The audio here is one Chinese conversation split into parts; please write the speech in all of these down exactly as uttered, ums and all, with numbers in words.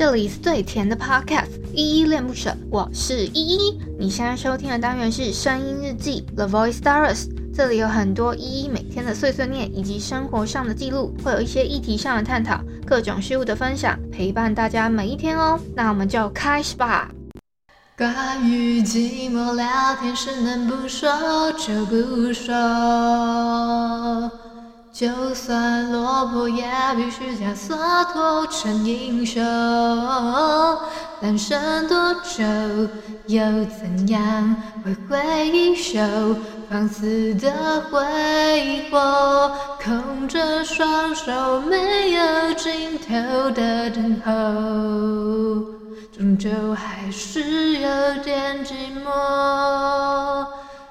这里是最甜的 Podcast， 依依恋不舍，我是依依。你现在收听的单元是声音日记 The Voice Stars， 这里有很多依依每天的碎碎念以及生活上的记录，会有一些议题上的探讨，各种事物的分享，陪伴大家每一天哦。那我们就开始吧。关于寂寞聊天是能不说就不说，就算落魄也必须将洒脱成英雄，单身多久又怎样，挥挥一袖放肆的挥霍，空着双手没有尽头的等候，终究还是有点寂寞，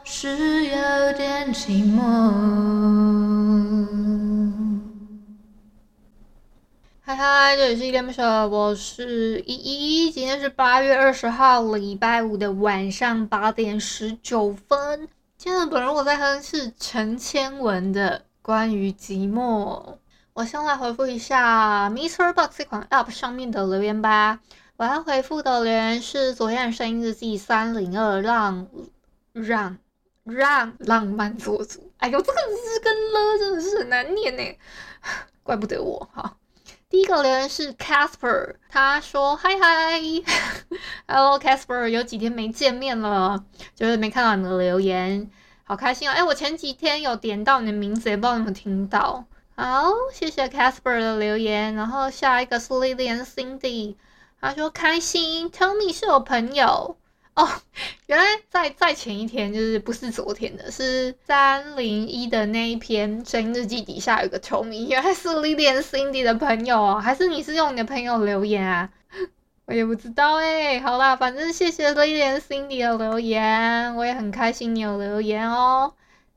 是有点寂寞。嗨嗨，这里是依依恋不舍，我是依依。今天是八月二十号，礼拜五的晚上八点十九分。今天的本人我在哼是陈千文的关于寂寞。我先来回复一下 MixerBox 这款 App 上面的留言吧。我要回复的留言是昨天的声音日记三零二，让让让浪漫做主。哎呦，这个字跟了真的是很难念耶，怪不得我哈。第一个留言是 Casper， 他说嗨嗨Hello Casper， 有几天没见面了，就是没看到你的留言，好开心哦！哎，我前几天有点到你的名字，也不知道你们听到。好，谢谢 Casper 的留言。然后下一个是 Lillian Cindy， 他说开心 Tommy 是我朋友哦，原来在在前一天，就是不是昨天的，是三零一的那一篇声音日记底下有个球迷，原来是 Lillian Cindy 的朋友哦，还是你是用你的朋友留言啊？我也不知道哎、欸。好啦，反正谢谢 Lillian Cindy 的留言，我也很开心你有留言哦。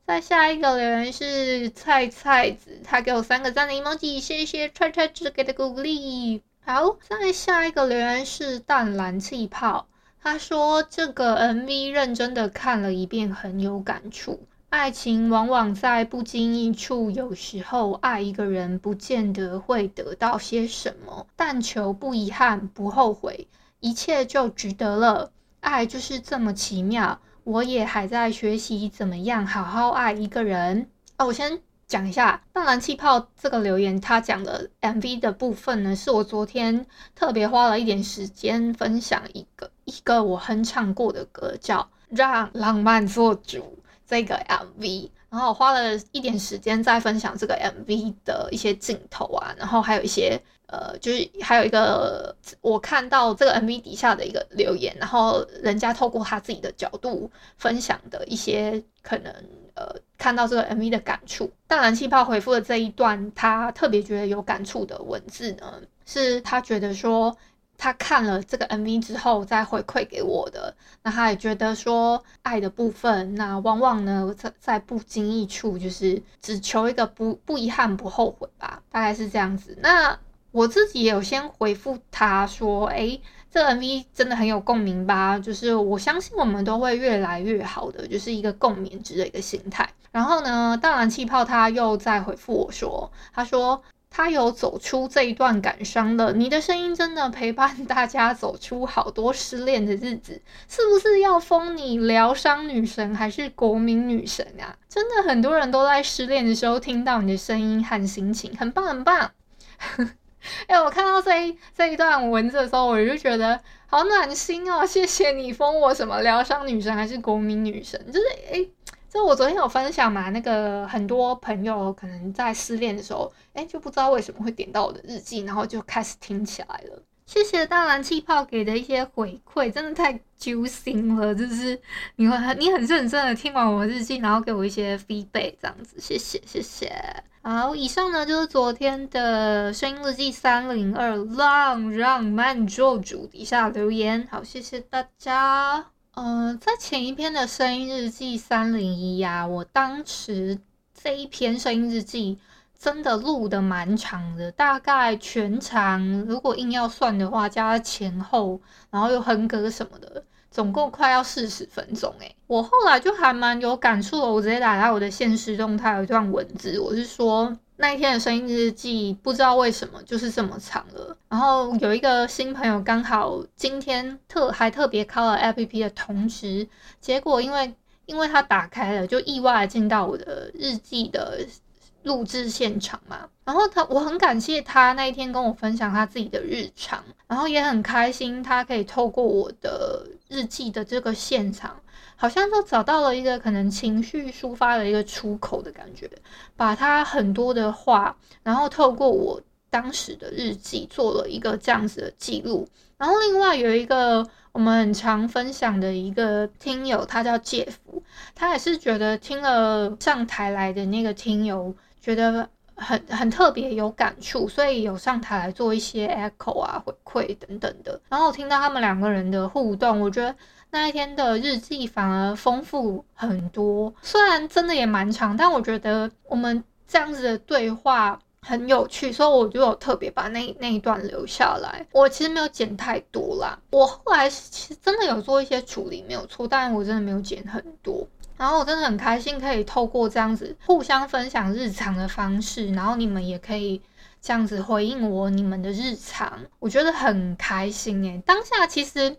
再下一个留言是菜菜子，他给我三个赞的 emoji， 谢谢菜菜子给的鼓励。好，再下一个留言是淡蓝气泡。他说这个 M V 认真的看了一遍，很有感触。爱情往往在不经意处，有时候爱一个人不见得会得到些什么，但求不遗憾不后悔，一切就值得了。爱就是这么奇妙，我也还在学习怎么样好好爱一个人。哦，我先讲一下淡蓝气泡这个留言，他讲的 M V 的部分呢，是我昨天特别花了一点时间分享一个一个我哼唱过的歌，叫让浪漫做主这个 M V， 然后我花了一点时间在分享这个 M V 的一些镜头啊，然后还有一些呃，就是还有一个我看到这个 M V 底下的一个留言，然后人家透过他自己的角度分享的一些可能呃看到这个 M V 的感触。淡蓝气泡回复的这一段，他特别觉得有感触的文字呢，是他觉得说他看了这个 M V 之后再回馈给我的。那他也觉得说爱的部分，那往往呢 在, 在不经意处，就是只求一个不不遗憾不后悔吧，大概是这样子。那我自己也有先回复他说，诶，这个 M V 真的很有共鸣吧，就是我相信我们都会越来越好的，就是一个共勉之的一个心态。然后呢，淡蓝气泡他又再回复我说，他说他有走出这一段感伤了，你的声音真的陪伴大家走出好多失恋的日子，是不是要封你疗伤女神还是国民女神啊？真的很多人都在失恋的时候听到你的声音和心情，很棒很棒。哎、欸，我看到这一这一段文字的时候，我就觉得好暖心哦！谢谢你封我什么疗伤女神还是国民女神，就是哎、欸，就我昨天有分享嘛，那个很多朋友可能在失恋的时候，哎、欸，就不知道为什么会点到我的日记，然后就开始听起来了。谢谢淡蓝气泡给的一些回馈，真的太揪心了，就是你会你很认真的听完我的日记，然后给我一些 feedback 这样子，谢谢谢谢。好，以上呢就是昨天的声音日记三零二浪让慢做主底下留言，好，谢谢大家。呃，在前一篇的声音日记三零一啊，我当时这一篇声音日记真的录的蛮长的，大概全长如果硬要算的话，加前后，然后又哼歌什么的，总共快要四十分钟欸。我后来就还蛮有感触的，我直接打开我的限时动态有一段文字，我是说那一天的声音日记不知道为什么就是这么长了。然后有一个新朋友刚好今天特还特别开了 A P P 的同时，结果因为因为他打开了就意外进到我的日记的录制现场嘛，然后他我很感谢他那一天跟我分享他自己的日常，然后也很开心他可以透过我的日记的这个现场，好像就找到了一个可能情绪抒发的一个出口的感觉，把他很多的话然后透过我当时的日记做了一个这样子的记录。然后另外有一个我们很常分享的一个听友，他叫 Jeff， 他也是觉得听了上台来的那个听友觉得很很特别有感触，所以有上台来做一些 echo 啊回馈等等的。然后我听到他们两个人的互动，我觉得那一天的日记反而丰富很多，虽然真的也蛮长，但我觉得我们这样子的对话很有趣，所以我就有特别把那那一段留下来。我其实没有剪太多啦，我后来其实真的有做一些处理没有错，但我真的没有剪很多。然后我真的很开心可以透过这样子互相分享日常的方式，然后你们也可以这样子回应我你们的日常，我觉得很开心耶。当下其实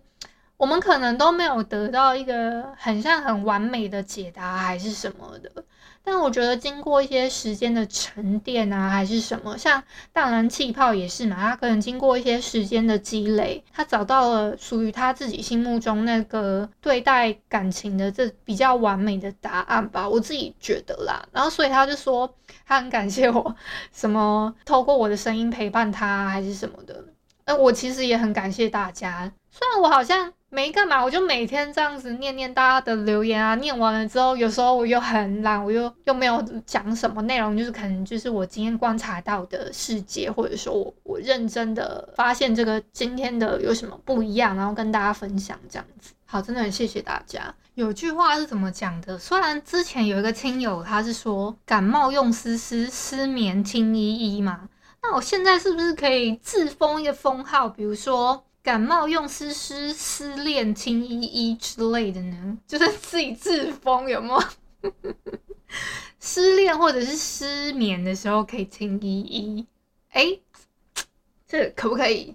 我们可能都没有得到一个很像很完美的解答还是什么的，但我觉得经过一些时间的沉淀啊还是什么，像当然气泡也是嘛，他可能经过一些时间的积累，他找到了属于他自己心目中那个对待感情的这比较完美的答案吧，我自己觉得啦。然后所以他就说他很感谢我什么透过我的声音陪伴他还是什么的。呃，我其实也很感谢大家，虽然我好像没干嘛，我就每天这样子念念大家的留言啊，念完了之后有时候我又很懒，我又又没有讲什么内容，就是可能就是我今天观察到的世界，或者说我我认真的发现这个今天的有什么不一样，然后跟大家分享这样子。好，真的很谢谢大家。有句话是怎么讲的，虽然之前有一个亲友他是说感冒用思思，失眠听依依嘛，那我现在是不是可以自封一个封号，比如说感冒用思思，失恋听依依之类的呢？就是自己自封有没有失恋或者是失眠的时候可以听依依，诶这可不可以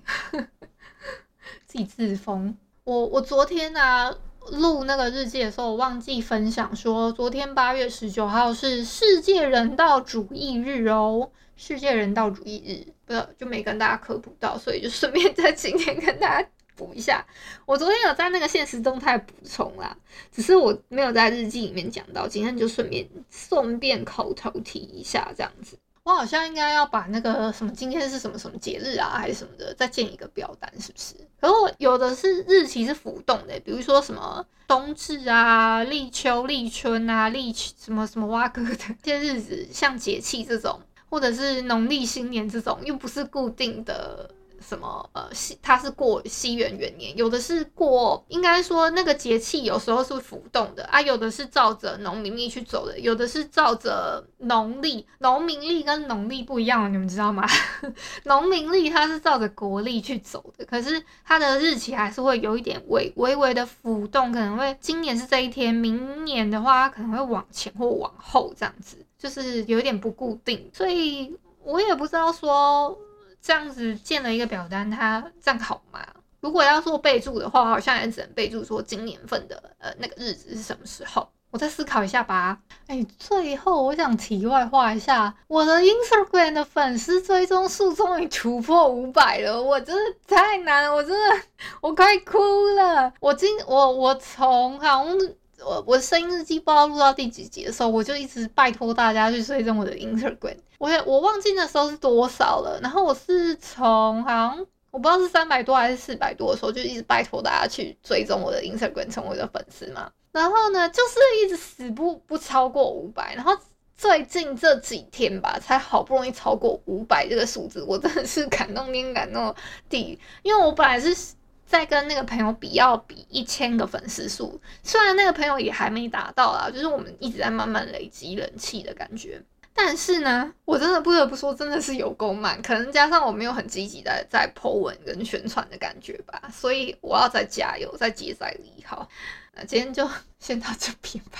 自己自封。我我昨天啊录那个日记的时候我忘记分享说昨天八月十九号是世界人道主义日哦，世界人道主义日，不知道就没跟大家科普到，所以就顺便在今天跟大家补一下。我昨天有在那个限时动态补充啦，只是我没有在日记里面讲到，今天就顺便顺便口头提一下这样子。我好像应该要把那个什么今天是什么什么节日啊还是什么的再建一个表单是不是，可是我有的是日期是浮动的、欸、比如说什么冬至啊立秋立春啊立什么什么挖哥的这些日子，像节气这种或者是农历新年这种又不是固定的什么呃，它是过西元元年，有的是过，应该说那个节气有时候是浮动的啊，有的是照着农民历去走的，有的是照着农历，农民历跟农历不一样，你们知道吗？农民历它是照着国历去走的，可是它的日期还是会有一点微微微的浮动，可能会今年是这一天，明年的话它可能会往前或往后这样子，就是有点不固定，所以我也不知道说这样子建了一个表单它这样好吗？如果要做备注的话好像也只能备注说今年份的呃那个日子是什么时候，我再思考一下吧。哎，最后我想题外话一下，我的 Instagram 的粉丝追踪数终于突破五百了，我真的太难了，我真的我快哭了。我今我我从好像我我声音日记不知道录到第几集的时候，我就一直拜托大家去追踪我的 Instagram， 我我忘记那时候是多少了，然后我是从好像我不知道是三百多还是四百多的时候就一直拜托大家去追踪我的 Instagram 成为我的粉丝嘛，然后呢就是一直死不不超过五百，然后最近这几天吧才好不容易超过五百这个数字，我真的是感动天感动地，因为我本来是在跟那个朋友比要比一千个粉丝数，虽然那个朋友也还没达到啦，就是我们一直在慢慢累积人气的感觉，但是呢，我真的不得不说，真的是有够慢，可能加上我没有很积极的在 po 文跟宣传的感觉吧，所以我要再加油，再接再厉。好，那今天就先到这边吧。